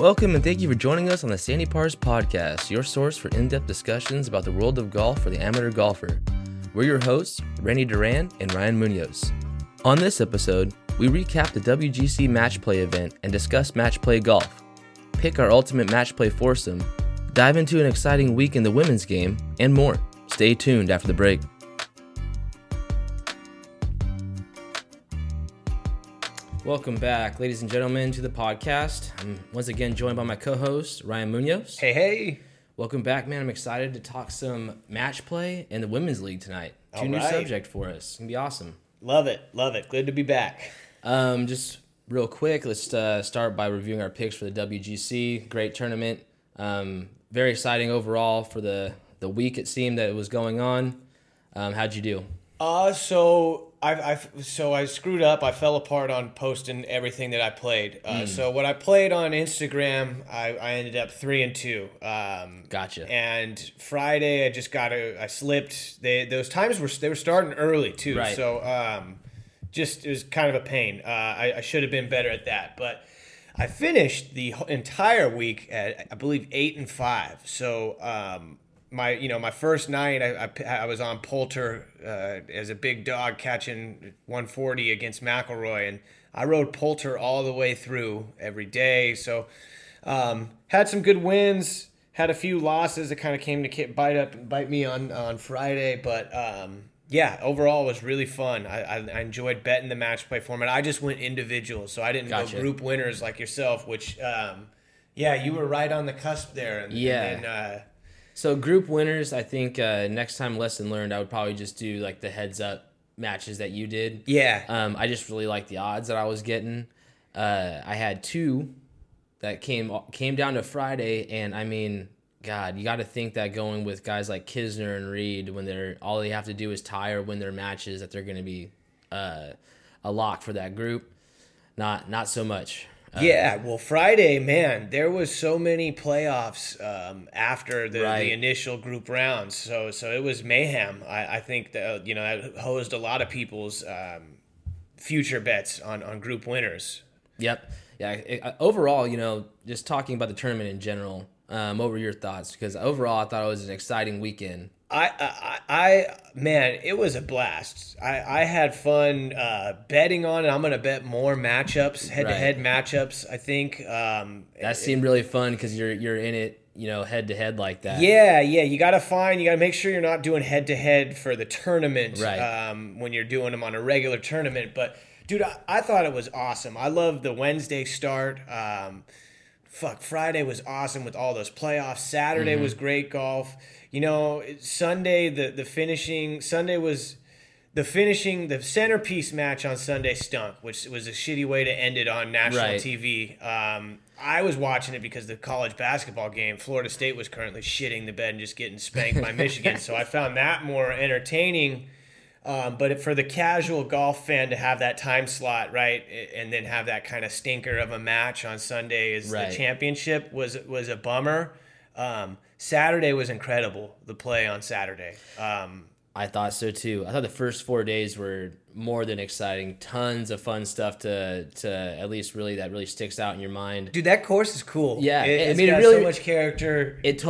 Welcome and thank you for joining us on the Sandy Pars Podcast, your source for in-depth discussions about the world of golf for the amateur golfer. We're your hosts, Randy Duran and Ryan Munoz. On this episode, we recap the WGC Match Play event and discuss match play golf, pick our ultimate match play foursome, dive into an exciting week in the women's game, and more. Stay tuned after the break. Welcome back, ladies and gentlemen, to the podcast. I'm once again joined by my co-host, Ryan Munoz. Hey, hey. Welcome back, man. I'm excited to talk some match play and the women's league tonight. New subject for us. It's going to be awesome. Love it. Love it. Good to be back. Just real quick, let's start by reviewing our picks for the WGC. Great tournament. Very exciting overall for the week it seemed that it was going on. How'd you do? So I screwed up. I fell apart on posting everything that I played. So what I played on Instagram, I ended up 3-2. Gotcha. And Friday, I just I slipped. Those times were starting early too. Right. So it was kind of a pain. I should have been better at that, but I finished the entire week at I believe 8-5. So My first night, I was on Poulter as a big dog catching 140 against McElroy, and I rode Poulter all the way through every day. So had some good wins, had a few losses that kind of came to bite me on Friday. But overall it was really fun. I enjoyed betting the match play format. I just went individual, so I didn't go group winners like yourself, which you were right on the cusp there. So group winners, I think next time, lesson learned, I would probably just do like the heads up matches that you did. Yeah. I just really liked the odds that I was getting. I had two that came down to Friday, and I mean, God, you got to think that going with guys like Kisner and Reed, when they're all they have to do is tie or win their matches, that they're going to be a lock for that group. Not so much. Friday, man, there was so many playoffs after the initial group rounds, so it was mayhem. I think that that hosed a lot of people's future bets on group winners. Yep. Yeah. Overall, just talking about the tournament in general, what were your thoughts? Because overall, I thought it was an exciting weekend. It was a blast. I had fun betting on it. I'm going to bet more matchups, head-to-head matchups, I think. That seemed really fun because you're in it, head-to-head like that. Yeah. You got to make sure you're not doing head-to-head for the tournament when you're doing them on a regular tournament. But, dude, I thought it was awesome. I love the Wednesday start. Friday was awesome with all those playoffs. Saturday was great golf. Sunday, the centerpiece match on Sunday stunk, which was a shitty way to end it on national TV. I was watching it because the college basketball game, Florida State was currently shitting the bed and just getting spanked by Michigan. So I found that more entertaining. But for the casual golf fan to have that time slot, right, and then have that kind of stinker of a match on Sunday is the championship was a bummer. Saturday was incredible, the play on Saturday. I thought so too. I thought the first 4 days were more than exciting. Tons of fun stuff to at least that really sticks out in your mind. Dude, that course is cool. Yeah, it's got really so much character. It's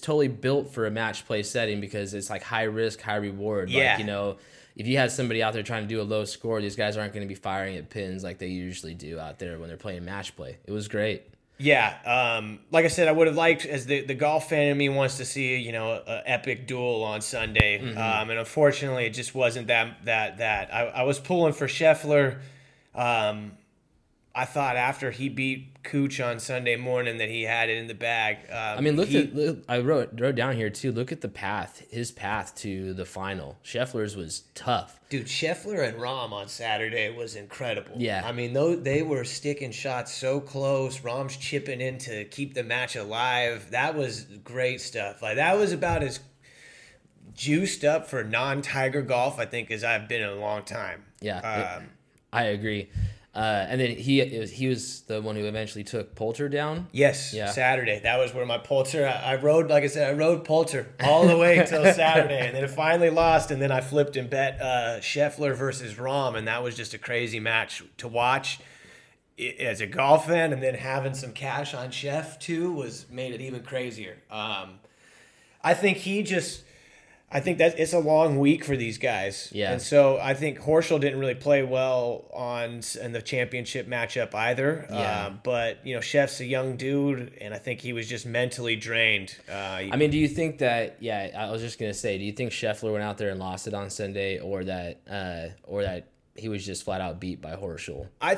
totally built for a match play setting because it's like high risk, high reward. Yeah. If you had somebody out there trying to do a low score, these guys aren't going to be firing at pins like they usually do out there when they're playing match play. It was great. Yeah, like I said, I would have liked, as the golf fan in me wants to see, an epic duel on Sunday, and unfortunately, it just wasn't that. I was pulling for Scheffler. I thought after he beat Cooch on Sunday morning that he had it in the bag. I wrote down here too. Look at the path, his path to the final. Scheffler's was tough. Dude, Scheffler and Rahm on Saturday was incredible. Yeah. I mean, they were sticking shots so close. Rahm's chipping in to keep the match alive. That was great stuff. Like, that was about as juiced up for non-Tiger golf, I think, as I've been in a long time. Yeah, I agree. And then he was the one who eventually took Poulter down. Yes, yeah. Saturday. That was where my Poulter. I rode Poulter all the way until Saturday, and then it finally lost. And then I flipped and bet Scheffler versus Rahm, and that was just a crazy match to watch. as a golf fan, and then having some cash on Chef too was made it even crazier. I think that it's a long week for these guys. Yeah. And so I think Horschel didn't really play well in the championship matchup either. Yeah. But, you know, Scheff's a young dude, and I think he was just mentally drained. I mean, do you think that, yeah, I was just going to say, do you think Scheffler went out there and lost it on Sunday, or that he was just flat out beat by Horschel? I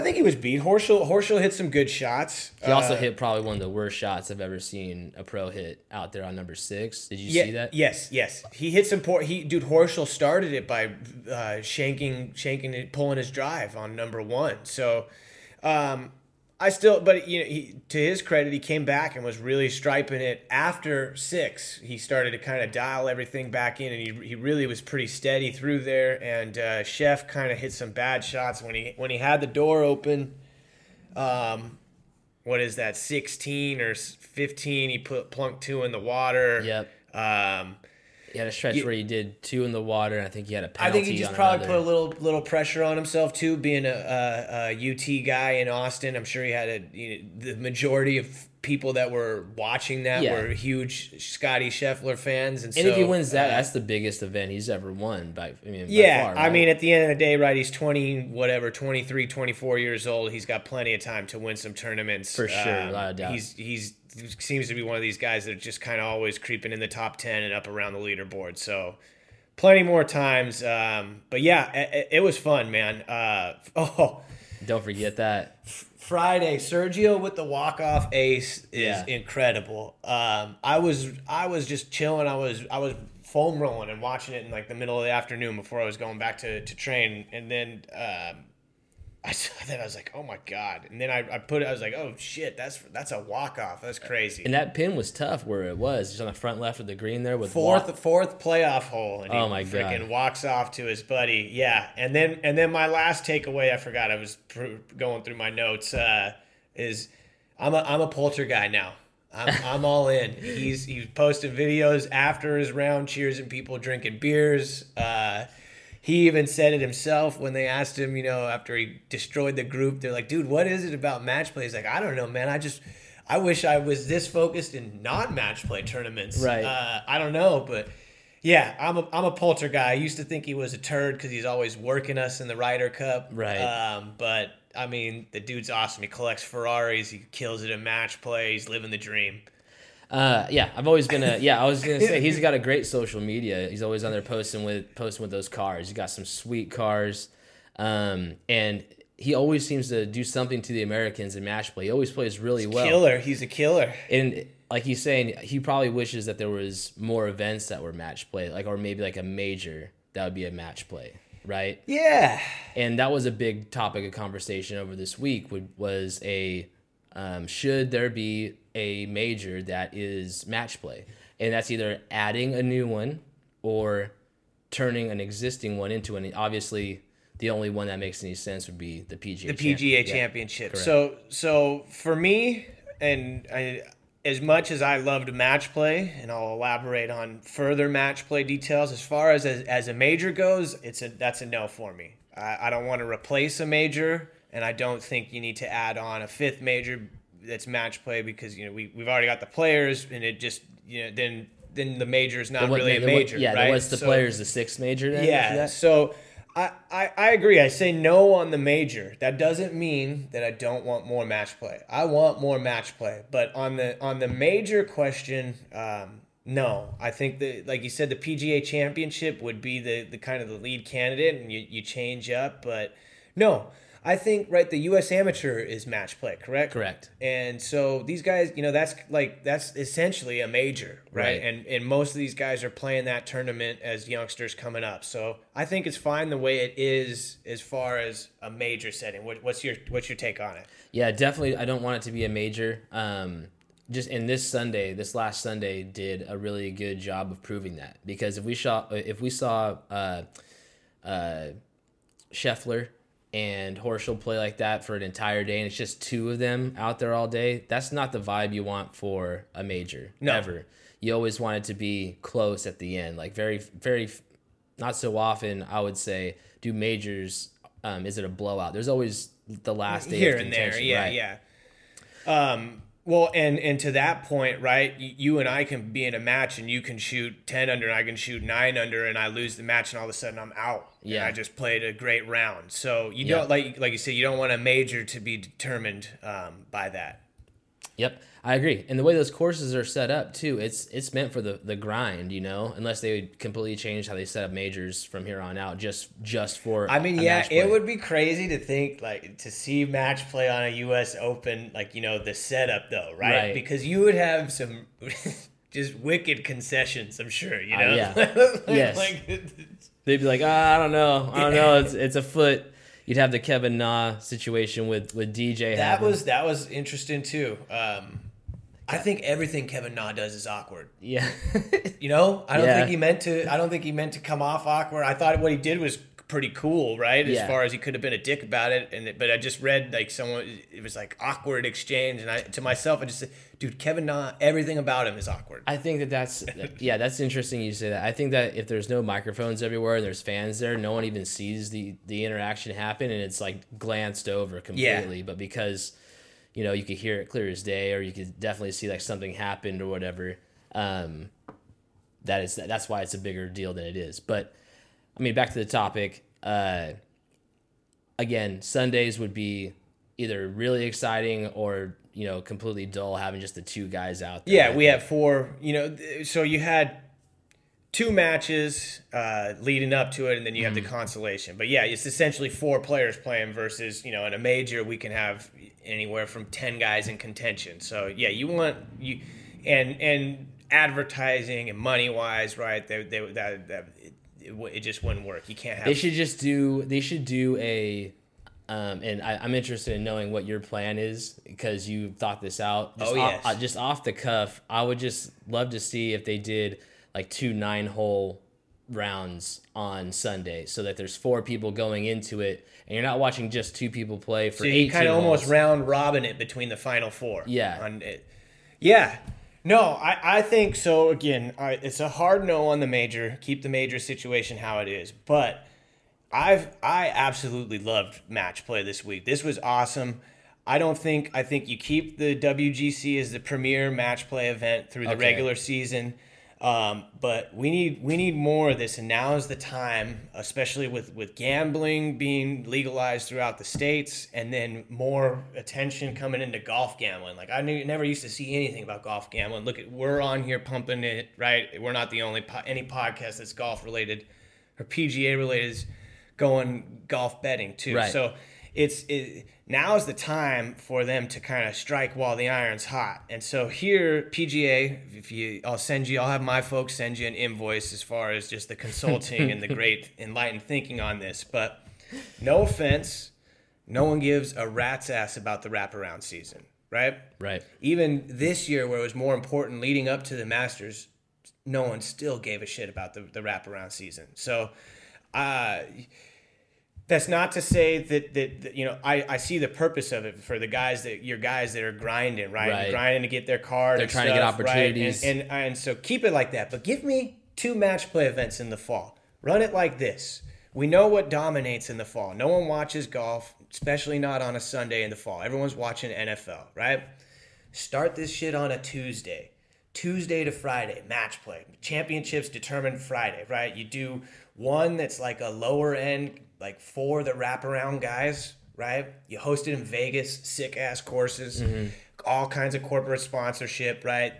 think he was beat. Horschel hit some good shots. He also hit probably one of the worst shots I've ever seen a pro hit out there on number 6. Did you see that? Yes. He hit some poor. Horschel started it by shanking it, pulling his drive on number 1. So, to his credit, he came back and was really striping it after 6. He started to kind of dial everything back in, and he really was pretty steady through there. And Chef kind of hit some bad shots when he had the door open. 16 or 15? He plunked 2 in the water. Yep. He had a stretch where he did 2 in the water, and I think he had a penalty. I think he just probably put a little pressure on himself too, being a UT guy in Austin. I'm sure he had the majority of people that were watching that were huge Scotty Scheffler fans, and so, if he wins that, that's the biggest event he's ever won. By far, right? I mean, at the end of the day, right? He's 23, 24 years old. He's got plenty of time to win some tournaments for sure. Without a doubt, he seems to be one of these guys that are just kind of always creeping in the top 10 and up around the leaderboard. So, plenty more times. But yeah, it was fun, man. Don't forget that. Friday, Sergio with the walk-off ace is incredible. I was just chilling. I was foam rolling and watching it in like the middle of the afternoon before I was going back to train. And then I saw that, I was like, oh my God. And then I was like, oh shit, that's a walk-off. That's crazy. And that pin was tough where it was, just on the front left of the green there with fourth playoff hole. And he freaking walks off to his buddy. Yeah. And then my last takeaway, I forgot, I was going through my notes, is I'm a Poulter guy now. I'm all in. He's posting videos after his round, cheers and people drinking beers. He even said it himself when they asked him, you know, after he destroyed the group, they're like, dude, what is it about match play? He's like, I don't know, man. I wish I was this focused in non-match play tournaments. Right. I don't know, but yeah, I'm a Poulter guy. I used to think he was a turd because he's always working us in the Ryder Cup. Right. But I mean, the dude's awesome. He collects Ferraris. He kills it in match play. He's living the dream. I was going to say, he's got a great social media. He's always on there posting with those cars. He's got some sweet cars. And he always seems to do something to the Americans in match play. He always plays really well. He's a killer. And like he's saying, he probably wishes that there was more events that were match play, like, or maybe like a major that would be a match play. Right. Yeah. And that was a big topic of conversation over this week should there be a major that is match play, and that's either adding a new one or turning an existing one into an. Obviously, the only one that makes any sense would be the PGA. The PGA Championship. Yeah, so for me, and as much as I loved match play, and I'll elaborate on further match play details, as far as a major goes, that's a no for me. I don't want to replace a major, and I don't think you need to add on a 5th major that's match play, because you know we've already got the players, and it just, you know, then the major is not really a major, right? Yeah, what's the players, the 6th major then? Yeah, so I agree. I say no on the major. That doesn't mean that I don't want more match play. I want more match play, but on the major question, no. I think that, like you said, the PGA Championship would be the kind of the lead candidate, and you change up, but no. I think, right, the U.S. Amateur is match play, correct? Correct. And so these guys, you know, that's essentially a major, right? And most of these guys are playing that tournament as youngsters coming up. So I think it's fine the way it is as far as a major setting. What's your take on it? Yeah, definitely. I don't want it to be a major. This last Sunday did a really good job of proving that, because if we saw Scheffler and Horschel play like that for an entire day, and it's just 2 of them out there all day, that's not the vibe you want for a major. No. Ever. You always want it to be close at the end. Like, very, very, not so often, I would say, do majors, is it a blowout? There's always the last day here of contention, and there. Yeah, right? Yeah. Well, and to that point, right, you and I can be in a match and you can shoot 10 under and I can shoot 9 under and I lose the match and all of a sudden I'm out. Yeah. And I just played a great round. So you don't, like you said, you don't want a major to be determined by that. Yep, I agree. And the way those courses are set up too, it's meant for the grind, you know, unless they would completely change how they set up majors from here on out just for I mean, yeah, it would be crazy to think like to see match play on a U.S. Open, like, you know, the setup though, right? Because you would have some just wicked concessions, I'm sure, you know. Yeah. Like, yes. Like, they'd be like, oh, I don't know, it's a foot. You'd have the Kevin Na situation with DJ. That was interesting too. I think everything Kevin Na does is awkward. Yeah, you know, I don't think he meant to come off awkward. I thought what he did was pretty cool, right? As far as he could have been a dick about it, but I just read like someone it was like awkward exchange, and I to myself I just said, dude, Kevin Na, everything about him is awkward. I think that's that's interesting you say that. I think that if there's no microphones everywhere and there's fans there, no one even sees the interaction happen, and it's like glanced over completely. Yeah. But because you know you could hear it clear as day, or you could definitely see like something happened or whatever. That's why it's a bigger deal than it is, but. I mean, back to the topic, again, Sundays would be either really exciting or, you know, completely dull having just the two guys out there. Yeah, we have four, you know, so you had two matches leading up to it, and then you have the consolation. But, yeah, it's essentially four players playing versus, you know, in a major we can have anywhere from 10 guys in contention. So, yeah, and advertising and money-wise, right, it just wouldn't work. You can't have. They should do a. And I'm interested in knowing what your plan is because you thought this out. Just off the cuff, I would just love to see if they did like 2 9-hole rounds on Sunday, so that there's four people going into it, and you're not watching just two people play for 18 holes. So you kind of almost round robin it between the final four. Yeah. Yeah. No, I think so. Again, it's a hard no on the major. Keep the major situation how it is. But I absolutely loved match play this week. This was awesome. I think you keep the WGC as the premier match play event through the regular season. But we need more of this, and now is the time, especially with gambling being legalized throughout the states, and then more attention coming into golf gambling. Like never used to see anything about golf gambling. Look, we're on here pumping it, right? We're not the only any podcast that's golf related or PGA related is going golf betting too. Right. So now is the time for them to kind of strike while the iron's hot. And so here, PGA, I'll have my folks send you an invoice as far as just the consulting and the great enlightened thinking on this. But no offense, no one gives a rat's ass about the wraparound season, right? Right. Even this year where it was more important leading up to the Masters, no one still gave a shit about the wraparound season. So, that's not to say that you know, I see the purpose of it for the guys that are grinding, right? Grinding to get their card. They're trying to get opportunities. Right? And so keep it like that. But give me 2 match play events in the fall. Run it like this. We know what dominates in the fall. No one watches golf, especially not on a Sunday in the fall. Everyone's watching NFL, right? Start this shit on a Tuesday. Tuesday to Friday, match play. Championships determined Friday, right? You do one that's like a lower end like for the wraparound guys, right? You host it in Vegas, sick-ass courses, all kinds of corporate sponsorship, right?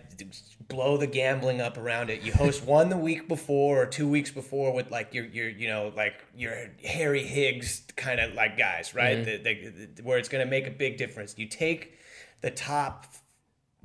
Blow the gambling up around it. You host one the week before or 2 weeks before with like your you know, like your Harry Higgs kind of like guys, right? The where it's going to make a big difference. You take the top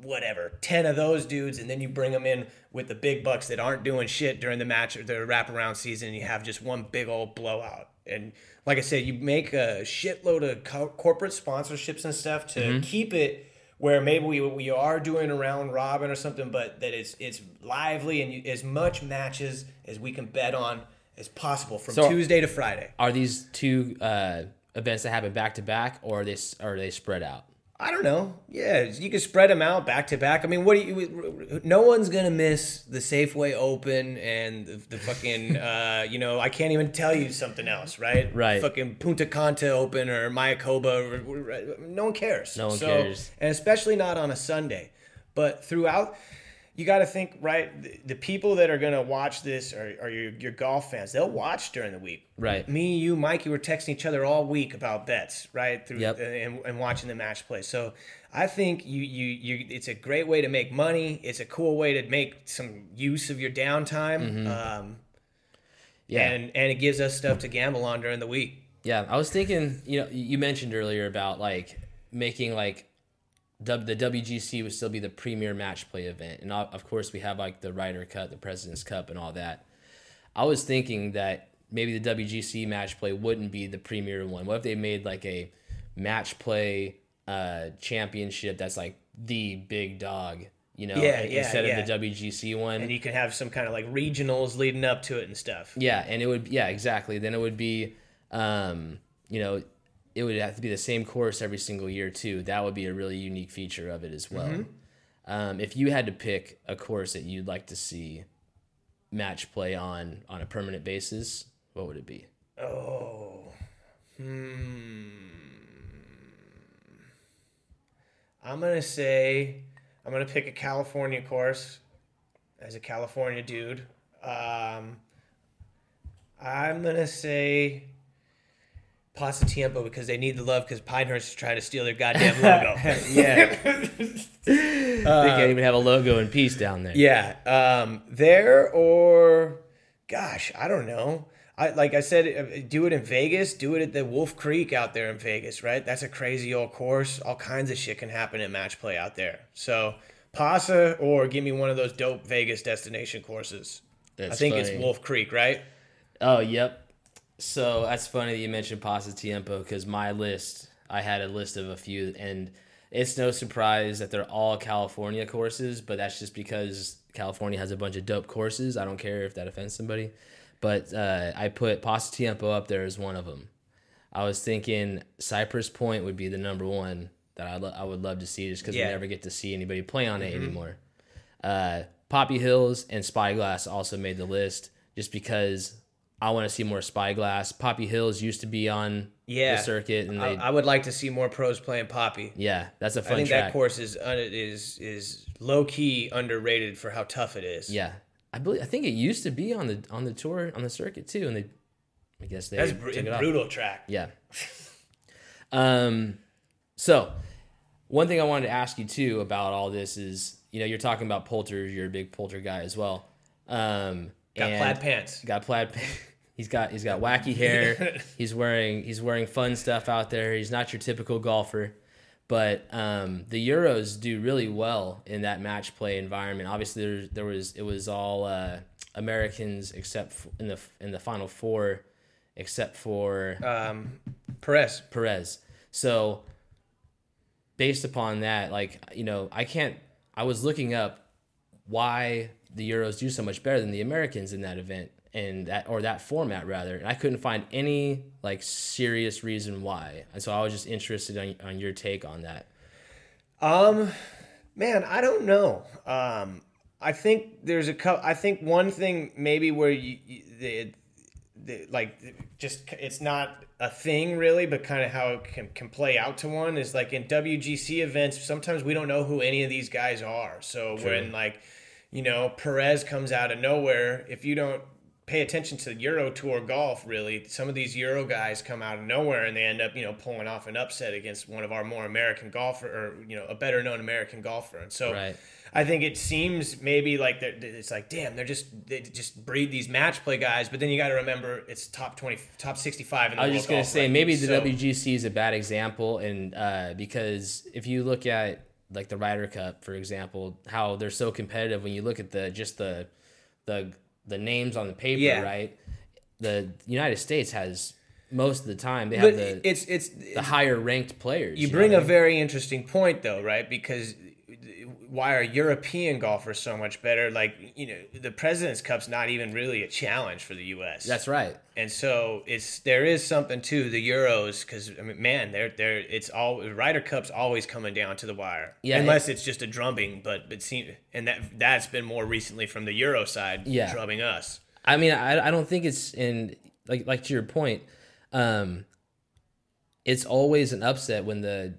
whatever, 10 of those dudes, and then you bring them in with the big bucks that aren't doing shit during the match or the wraparound season, and you have just one big old blowout. And like I said, you make a shitload of corporate sponsorships and stuff to keep it where maybe we are doing a round robin or something, but that it's lively and as much matches as we can bet on as possible from Tuesday to Friday. Are these two events that happen back to back, or are they spread out? I don't know. Yeah, you can spread them out back to back. I mean, what do you? No one's gonna miss the Safeway Open and the fucking. You know, I can't even tell you something else, right? Right. Fucking Punta Cana Open or Mayakoba. No one cares. No one cares, and especially not on a Sunday. But throughout, you got to think, right? The people that are gonna watch this are your golf fans. They'll watch during the week. Right. Me, you, Mikey were texting each other all week about bets, right? Through and watching the match play. So I think you it's a great way to make money. It's a cool way to make some use of your downtime. Mm-hmm. And it gives us stuff to gamble on during the week. Yeah, I was thinking, you know, you mentioned earlier about like making like the WGC would still be the premier match play event, and of course we have like the Ryder Cup, the President's Cup, and all that. I was thinking that maybe the WGC match play wouldn't be the premier one. What if they made like a match play championship that's like the big dog, you know, instead of the WGC one? And you could have some kind of like regionals leading up to it and stuff. Yeah, and it would, yeah, exactly. Then it would be, you know, it would have to be the same course every single year too. That would be a really unique feature of it as well. Mm-hmm. If you had to pick a course that you'd like to see match play on a permanent basis, what would it be? I'm going to pick a California course as a California dude. I'm going to say Pasatiempo because they need the love because Pinehurst is trying to steal their goddamn logo. Yeah. They can't even have a logo in peace down there. Yeah. There or, gosh, I don't know. Like I said, do it in Vegas. Do it at the Wolf Creek out there in Vegas, right? That's a crazy old course. All kinds of shit can happen at match play out there. So Pasa or give me one of those dope Vegas destination courses. That's I think funny. It's Wolf Creek, right? Oh, yep. So that's funny that you mentioned Pasatiempo because my list, I had a list of a few, and it's no surprise that they're all California courses, but that's just because California has a bunch of dope courses. I don't care if that offends somebody, but I put Pasatiempo up there as one of them. I was thinking Cypress Point would be the number one that I would love to see just because we never get to see anybody play on it anymore. Poppy Hills and Spyglass also made the list just because I want to see more Spyglass. Poppy Hills used to be on the circuit, and I would like to see more pros playing Poppy. Yeah, that's a fun track. I think that course is low key underrated for how tough it is. Yeah, I think it used to be on the tour on the circuit too, and I guess that's a brutal track. Yeah. So, one thing I wanted to ask you too about all this is, you know, you're talking about Poulter. You're a big Poulter guy as well. Got plaid pants. He's got wacky hair. He's wearing fun stuff out there. He's not your typical golfer, but the Euros do really well in that match play environment. Obviously, it was all Americans except in the final four, except for Perez. So based upon that, like, you know, I was looking up why the Euros do so much better than the Americans in that event and that format rather. And I couldn't find any like serious reason why. And so I was just interested on your take on that. Man, I don't know. I think there's I think one thing maybe where it's not a thing really, but kind of how it can play out to one is like in WGC events, sometimes we don't know who any of these guys are. So when like, you know, Perez comes out of nowhere. If you don't pay attention to Euro Tour golf, really, some of these Euro guys come out of nowhere and they end up, you know, pulling off an upset against one of our more American golfer, or, you know, a better known American golfer. And so I think it seems maybe like it's like, damn, they just breed these match play guys. But then you got to remember it's top 20, top 65. In the I was world just going to say, maybe the WGC is a bad example. And because if you look at, like the Ryder Cup, for example, how they're so competitive when you look at the names on the paper, right? The United States has most of the time they have the higher ranked players. You bring a very interesting point though, right? Because why are European golfers so much better? Like, you know, the President's Cup's not even really a challenge for the U.S. That's right. And so there is something to the Euros because, I mean, man, Ryder Cup's always coming down to the wire. Yeah, unless it's just a drubbing, but it seems, and that's been more recently from the Euro side, yeah, drubbing us. I mean, I don't think it's in like to your point. It's always an upset when the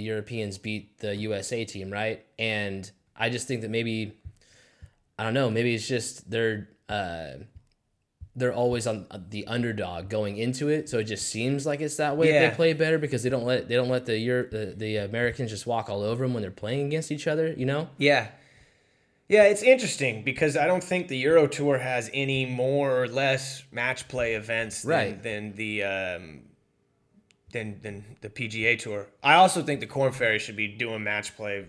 Europeans beat the USA team, right? And I just think that maybe, I don't know, maybe it's just they're always on the underdog going into it, so it just seems like it's that way. Yeah. They play better because they don't let the Americans just walk all over them when they're playing against each other, you know? Yeah. Yeah, it's interesting because I don't think the Euro Tour has any more or less match play events than the PGA Tour. I also think the Corn Ferry should be doing match play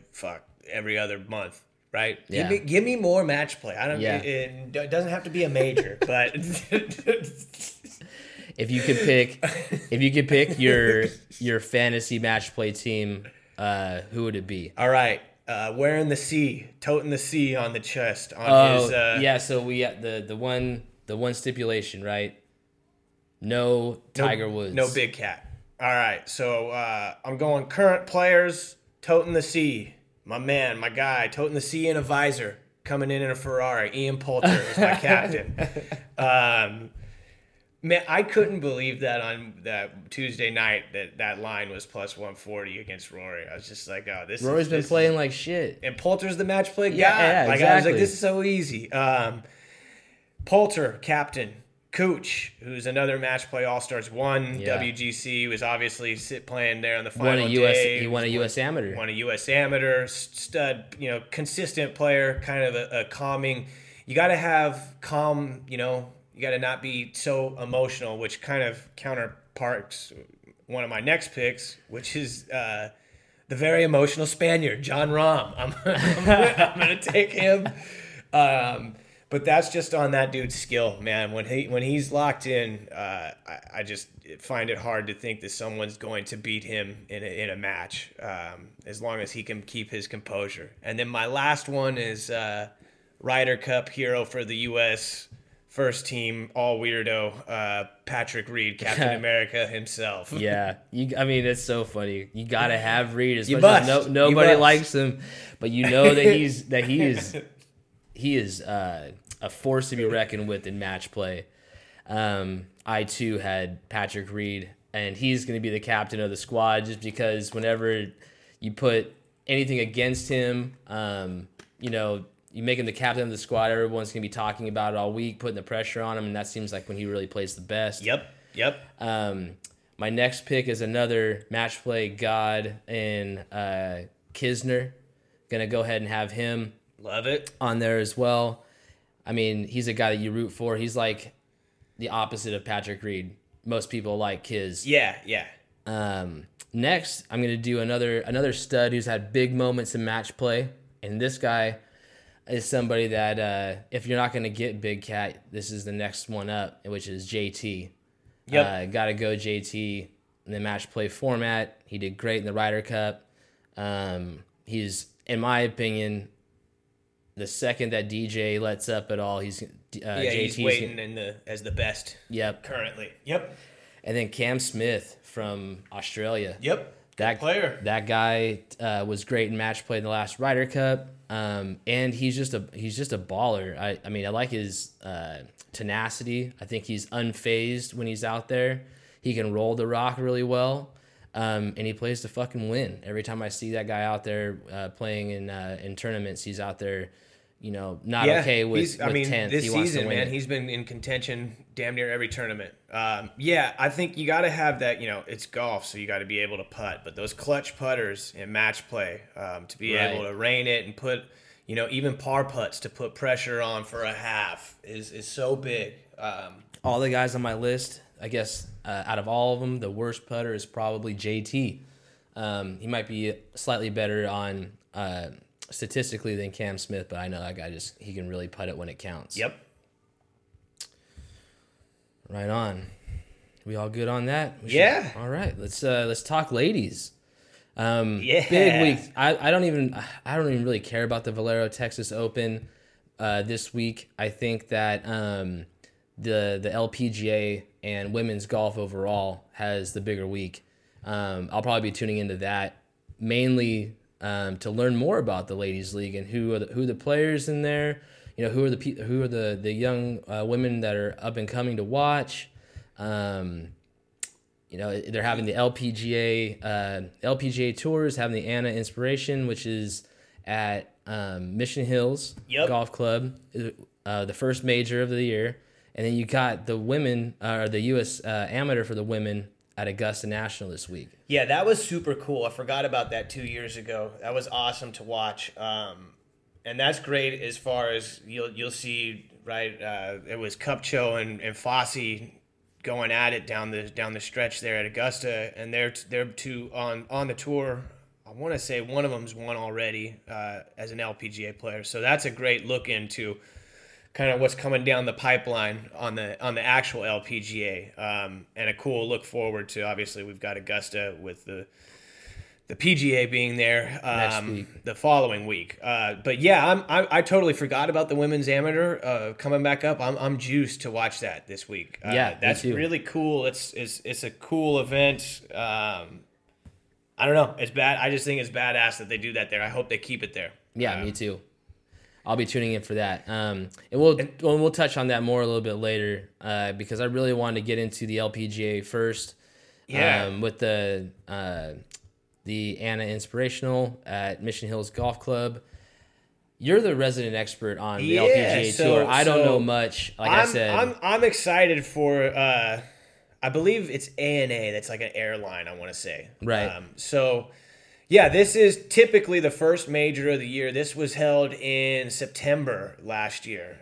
every other month, right? Yeah. Give me more match play. I don't. Yeah. It doesn't have to be a major, but if you could pick your fantasy match play team, who would it be? All right, wearing the C, toting the C on the chest. So we had the one stipulation, right? No Tiger Woods. No Big Cat. All right, so I'm going current players, toting the C. My man, my guy, toting the C in a visor, coming in a Ferrari. Ian Poulter is my captain. Man, I couldn't believe that on that Tuesday night that line was plus 140 against Rory. I was just like, oh, this Rory's been playing like shit. And Poulter's the match play guy. Yeah, exactly. I was like, this is so easy. Poulter, captain. Cooch, who's another match play All-Stars, won WGC, was obviously playing there on the final day. He won a U.S. Amateur. Won a U.S. Amateur, stud, you know, consistent player, kind of a calming. You got to have calm, you know, you got to not be so emotional, which kind of counterparts one of my next picks, which is the very emotional Spaniard, Jon Rahm. I'm going to take him. But that's just on that dude's skill, man. When he's locked in, I just find it hard to think that someone's going to beat him in a match, as long as he can keep his composure. And then my last one is Ryder Cup hero for the U.S. first team, all weirdo, Patrick Reed, Captain America himself. Yeah, I mean, it's so funny. You gotta have Reed as much as nobody likes him, but you know that he is a force to be reckoned with in match play. I, too, had Patrick Reed, and he's going to be the captain of the squad just because whenever you put anything against him, you know, you make him the captain of the squad, everyone's going to be talking about it all week, putting the pressure on him, and that seems like when he really plays the best. Yep. My next pick is another match play god in Kisner. Going to go ahead and have him. Love it. On there as well. I mean, he's a guy that you root for. He's like the opposite of Patrick Reed. Most people like Kiz. Yeah. Next, I'm going to do another stud who's had big moments in match play. And this guy is somebody that if you're not going to get Big Cat, this is the next one up, which is JT. Yep. Got to go JT in the match play format. He did great in the Ryder Cup. He's, in my opinion... The second that DJ lets up at all, he's waiting as the best. Yep. Currently. Yep. And then Cam Smith from Australia. Yep. That good player. That guy was great in match play in the last Ryder Cup, and he's just a baller. I mean, I like his tenacity. I think he's unfazed when he's out there. He can roll the rock really well. And he plays to fucking win. Every time I see that guy out there playing in tournaments, he's out there, you know, not okay with 10th. I mean, this season, man, he's been in contention damn near every tournament. I think you got to have that, you know, it's golf, so you got to be able to putt. But those clutch putters in match play, to be able to rein it and put, you know, even par putts to put pressure on for a half is so big. All the guys on my list, I guess... out of all of them, the worst putter is probably JT. He might be slightly better on statistically than Cam Smith, but I know that guy he can really putt it when it counts. Yep. Right on. We all good on that? All right. Let's talk ladies. Big week. I don't even really care about the Valero Texas Open this week. I think that the LPGA and women's golf overall has the bigger week. I'll probably be tuning into that mainly to learn more about the ladies' league and who are the players in there. You know, who are the young women that are up and coming to watch. You know, they're having the LPGA tours, having the Anna Inspiration, which is at Mission Hills Golf Club, the first major of the year. And then you got the women, or the U.S. Amateur for the women at Augusta National this week. Yeah, that was super cool. I forgot about that 2 years ago. That was awesome to watch. And that's great as far as you'll see, right? It was Cupcho and Fossey going at it down the stretch there at Augusta, and they're two on the tour. I want to say one of them's won already as an LPGA player. So that's a great look into kind of what's coming down the pipeline on the actual LPGA, and a cool look forward to. Obviously, we've got Augusta with the PGA being there next week, the following week. But yeah, I totally forgot about the women's amateur coming back up. I'm juiced to watch that this week. Yeah, that's really cool. It's a cool event. I don't know. It's bad. I just think it's badass that they do that there. I hope they keep it there. Yeah, me too. I'll be tuning in for that. And we'll touch on that more a little bit later because I really wanted to get into the LPGA first. Yeah. With the Anna Inspirational at Mission Hills Golf Club. You're the resident expert on the LPGA Tour. I don't know much. Like I said, I'm excited for. I believe it's ANA. That's like an airline. I want to say right. So, yeah, this is typically the first major of the year. This was held in September last year.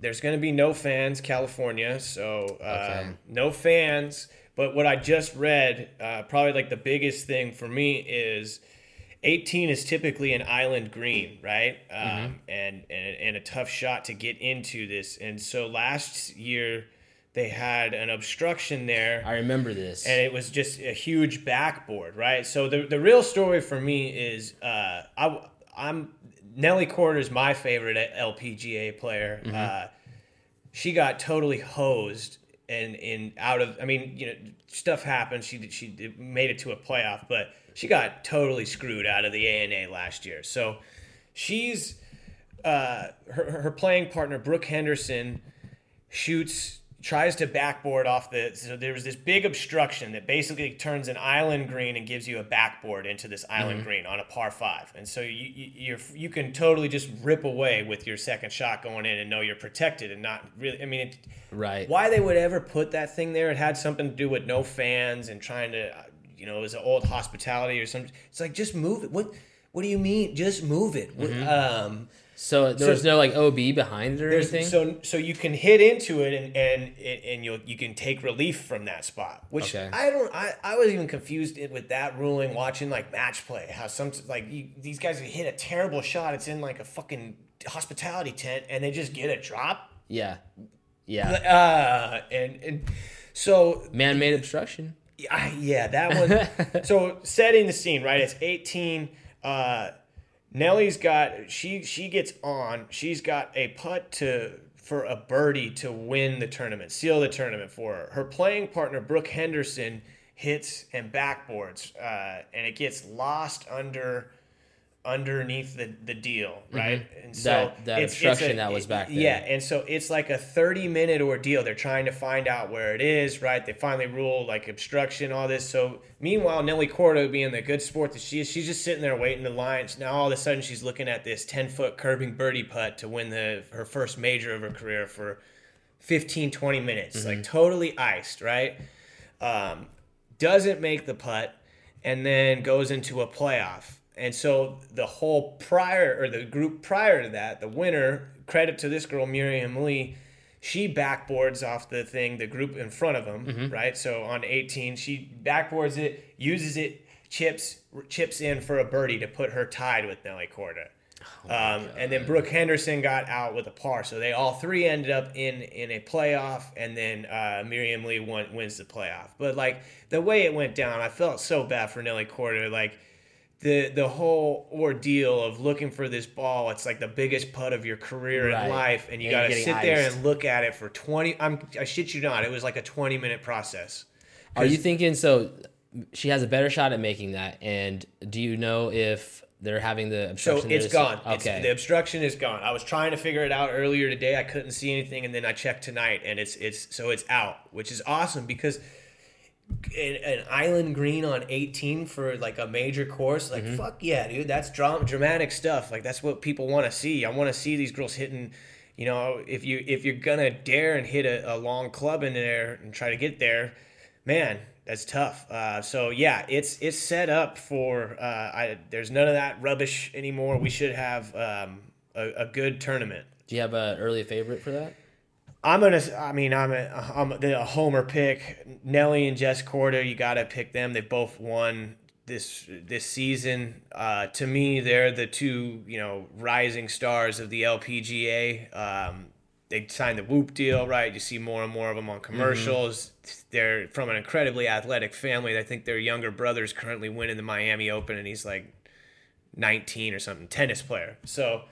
There's going to be no fans, California. So no fans. But what I just read, probably like the biggest thing for me is 18 is typically an island green, right? And a tough shot to get into this. And so last year they had an obstruction there. I remember this. And it was just a huge backboard, right? So the real story for me is I'm Nelly Korda is my favorite LPGA player. She got totally hosed. And out of, I mean, you know, stuff happened. She made it to a playoff, but she got totally screwed out of the ANA last year. So she's her playing partner Brooke Henderson tries to backboard off the. So there was this big obstruction that basically turns an island green and gives you a backboard into this island green on a par five, and so you can totally just rip away with your second shot going in and know you're protected and not really. I mean, right? Why they would ever put that thing there? It had something to do with no fans and trying to, you know, it was an old hospitality or something. It's like just move it. What do you mean? Just move it. So there's no like OB behind it or anything. So you can hit into it and you can take relief from that spot. Which I was even confused with that ruling watching like match play. How some these guys who hit a terrible shot, it's in like a fucking hospitality tent and they just get a drop. Yeah. And so man-made obstruction. Yeah, that one. So setting the scene, right? It's 18. Nelly's got she gets on. She's got a putt for a birdie to win the tournament, seal the tournament for her. Her playing partner Brooke Henderson hits and backboards, and it gets lost underneath the deal, right? And so that obstruction that was back there. Yeah, and so it's like a 30-minute ordeal. They're trying to find out where it is, right? They finally rule like obstruction, all this. So meanwhile, Nelly Korda, being the good sport that she is, she's just sitting there waiting the lines. Now all of a sudden she's looking at this 10-foot curving birdie putt to win her first major of her career for 15, 20 minutes. Like totally iced, right? Doesn't make the putt and then goes into a playoff. And so the whole the group prior to that, the winner, credit to this girl, Miriam Lee, she backboards off the thing, the group in front of them, right? So on 18, she backboards it, uses it, chips in for a birdie to put her tied with Nelly Korda. And then Brooke Henderson got out with a par. So they all three ended up in a playoff, and then Miriam Lee wins the playoff. But, like, the way it went down, I felt so bad for Nelly Korda. Like, the whole ordeal of looking for this ball, it's like the biggest putt of your career in life, and you got to sit there and look at it for 20 – I shit you not. It was like a 20-minute process. Are you thinking – so she has a better shot at making that, and do you know if – they're having the obstruction. So it's gone. Okay. The obstruction is gone. I was trying to figure it out earlier today. I couldn't see anything, and then I checked tonight, and it's out, which is awesome because an island green on 18 for like a major course, like fuck yeah, dude, that's dramatic stuff. Like that's what people want to see. I want to see these girls hitting. You know, if you're gonna dare and hit a long club in there and try to get there, man. That's tough. So yeah, it's set up for. There's none of that rubbish anymore. We should have a good tournament. Do you have an early favorite for that? I'm a homer pick. Nelly and Jess Korda. You gotta pick them. They both won this season. To me, they're the two rising stars of the LPGA. They signed the Whoop deal, right? You see more and more of them on commercials. They're from an incredibly athletic family. I think their younger brother is currently winning the Miami Open, and he's like 19 or something, tennis player. So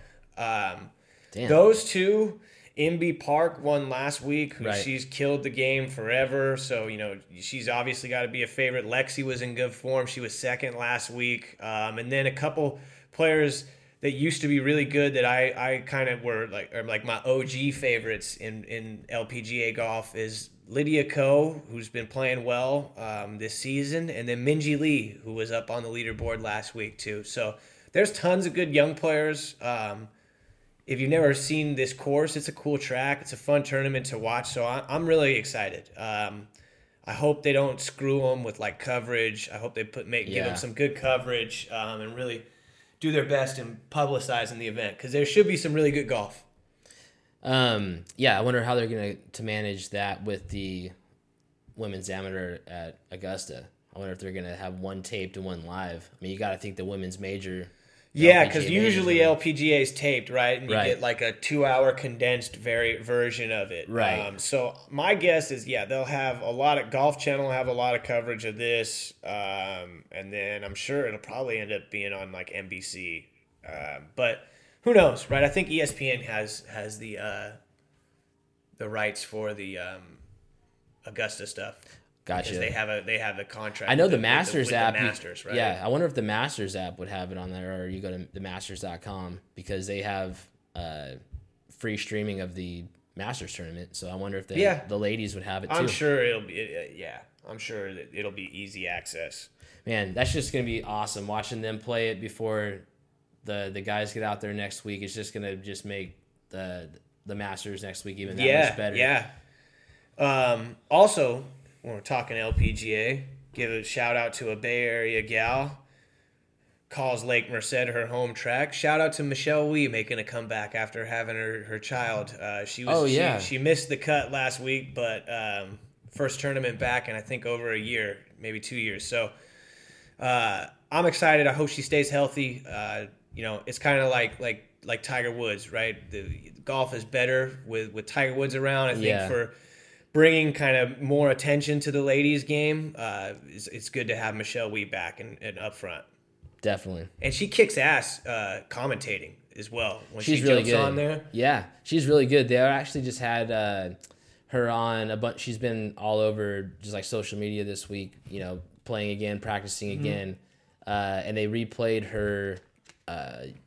those two, MB Park won last week. She's killed the game forever. So, she's obviously got to be a favorite. Lexi was in good form. She was second last week. And then a couple players that used to be really good that I kind of were like, or like my OG favorites in LPGA golf is Lydia Ko, who's been playing well this season, and then Minji Lee, who was up on the leaderboard last week too. So there's tons of good young players. If you've never seen this course, it's a cool track. It's a fun tournament to watch. So I'm really excited. I hope they don't screw them with like coverage. I hope they give them some good coverage and really do their best in publicizing the event because there should be some really good golf. I wonder how they're going to manage that with the women's amateur at Augusta. I wonder if they're going to have one taped and one live. I mean, you got to think the women's major. Yeah, because usually LPGA is taped, right? And you get like a 2-hour condensed version of it. Right. So my guess is, they'll have a lot of Golf Channel will have a lot of coverage of this, and then I'm sure it'll probably end up being on like NBC. But who knows, right? I think ESPN has the rights for the Augusta stuff. Gotcha. Because they have a contract. I know the Masters app. The Masters, right? Yeah, I wonder if the Masters app would have it on there, or you go to themasters.com because they have free streaming of the Masters tournament. So I wonder if the ladies would have it too. I'm sure it'll be. I'm sure it'll be easy access. Man, that's just gonna be awesome watching them play it before the guys get out there next week. It's just gonna make the Masters next week even that much better. Yeah. Also, when we're talking LPGA, give a shout out to a Bay Area gal, calls Lake Merced her home track. Shout out to Michelle Wie making a comeback after having her child. She missed the cut last week, but first tournament back in I think over a year, maybe 2 years. So I'm excited. I hope she stays healthy. It's kind of like Tiger Woods, right? The golf is better with Tiger Woods around. I think for bringing kind of more attention to the ladies' game, it's good to have Michelle Wie back and up front. Definitely. And she kicks ass commentating as well when she really jumps good on there. Yeah, she's really good. They actually just had her on a bunch. She's been all over just like social media this week, playing again, practicing again. And they replayed her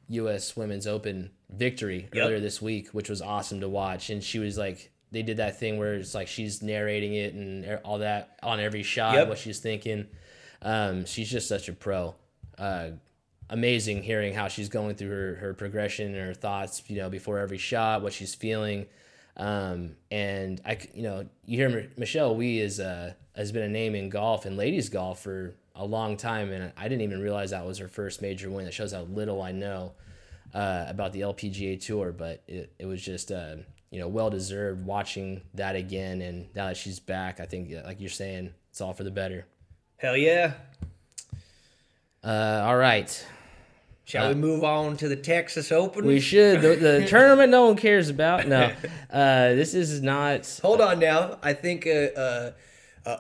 U.S. Women's Open victory earlier this week, which was awesome to watch. And she was like, they did that thing where it's like she's narrating it and all that on every shot, what she's thinking. She's just such a pro. Amazing hearing how she's going through her progression and her thoughts, before every shot, what she's feeling. And you hear Michelle Wie has been a name in golf and ladies golf for a long time. And I didn't even realize that was her first major win. That shows how little I know about the LPGA tour, but it was just, well-deserved watching that again. And now that she's back, I think, like you're saying, it's all for the better. Hell yeah. All right. Shall we move on to the Texas Open? We should. The tournament no one cares about. No, this is not. Hold on now. I think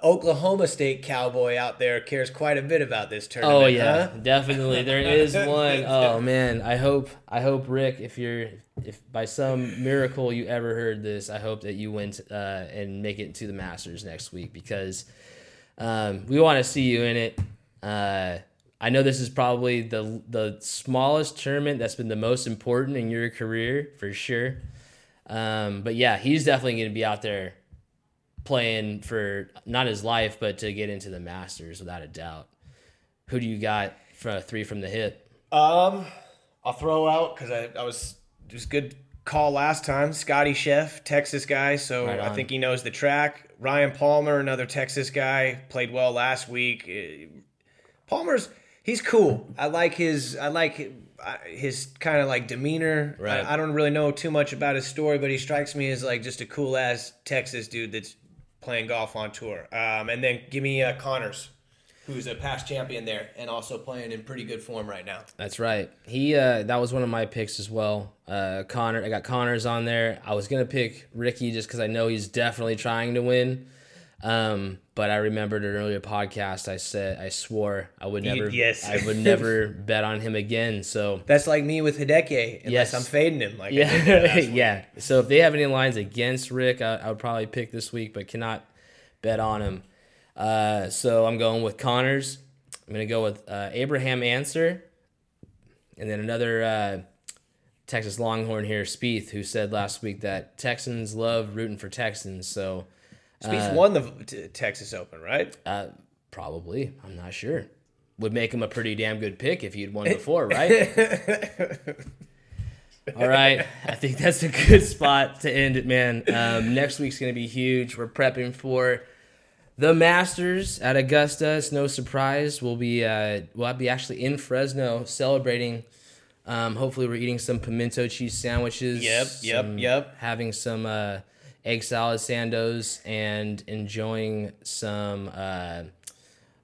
Oklahoma State cowboy out there cares quite a bit about this tournament. Oh yeah, definitely. There is one. Oh man, I hope Rick, if by some miracle you ever heard this, I hope that you win and make it to the Masters next week, because we want to see you in it. I know this is probably the smallest tournament that's been the most important in your career, for sure. But yeah, he's definitely going to be out there playing for not his life, but to get into the Masters without a doubt. Who do you got for three from the hip? I'll throw out, because it was good call last time. Scotty Scheffler, Texas guy, so right on. I think he knows the track. Ryan Palmer, another Texas guy, played well last week. Palmer's... He's cool. I like his kind of like demeanor. Right. I don't really know too much about his story, but he strikes me as like just a cool ass Texas dude that's playing golf on tour. And then give me Connors, who's a past champion there and also playing in pretty good form right now. That's right. He that was one of my picks as well. I got Connors on there. I was gonna pick Ricky just because I know he's definitely trying to win. But I remembered an earlier podcast. I said I swore I would never. Yes. I would never bet on him again. So that's like me with Hideki. Unless I'm fading him. Like yeah, yeah. So if they have any lines against Rick, I would probably pick this week, but cannot bet on him. So I'm going with Connors. I'm gonna go with Abraham Answer, and then another Texas Longhorn here, Spieth, who said last week that Texans love rooting for Texans. So. Spieth won the Texas Open, right? Probably. I'm not sure. Would make him a pretty damn good pick if he'd won before, right? All right. I think that's a good spot to end it, man. Next week's going to be huge. We're prepping for the Masters at Augusta. It's no surprise. I'll be actually in Fresno celebrating. Hopefully we're eating some pimento cheese sandwiches. Yep. Having some... egg salad sandos and enjoying some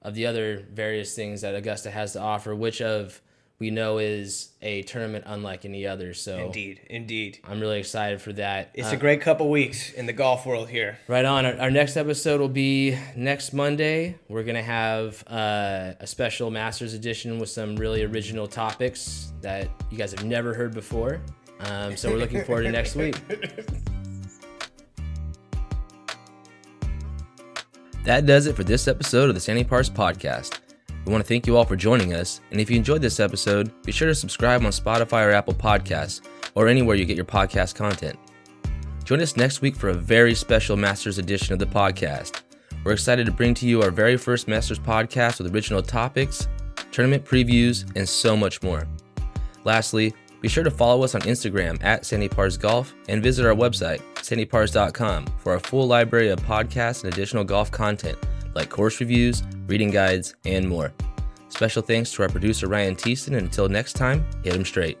of the other various things that Augusta has to offer, which of we know is a tournament unlike any other. So indeed, I'm really excited for that. It's a great couple weeks in the golf world here. Right on. Our next episode will be next Monday. We're gonna have a special Masters edition with some really original topics that you guys have never heard before. So we're looking forward to next week. That does it for this episode of the Sandy Pars Podcast. We want to thank you all for joining us, and if you enjoyed this episode, be sure to subscribe on Spotify or Apple Podcasts, or anywhere you get your podcast content. Join us next week for a very special Masters edition of the podcast. We're excited to bring to you our very first Masters podcast with original topics, tournament previews, and so much more. Lastly, be sure to follow us on Instagram at Sandy Pars Golf and visit our website, sandypars.com, for our full library of podcasts and additional golf content like course reviews, reading guides, and more. Special thanks to our producer, Ryan Thiessen, and until next time, hit 'em straight.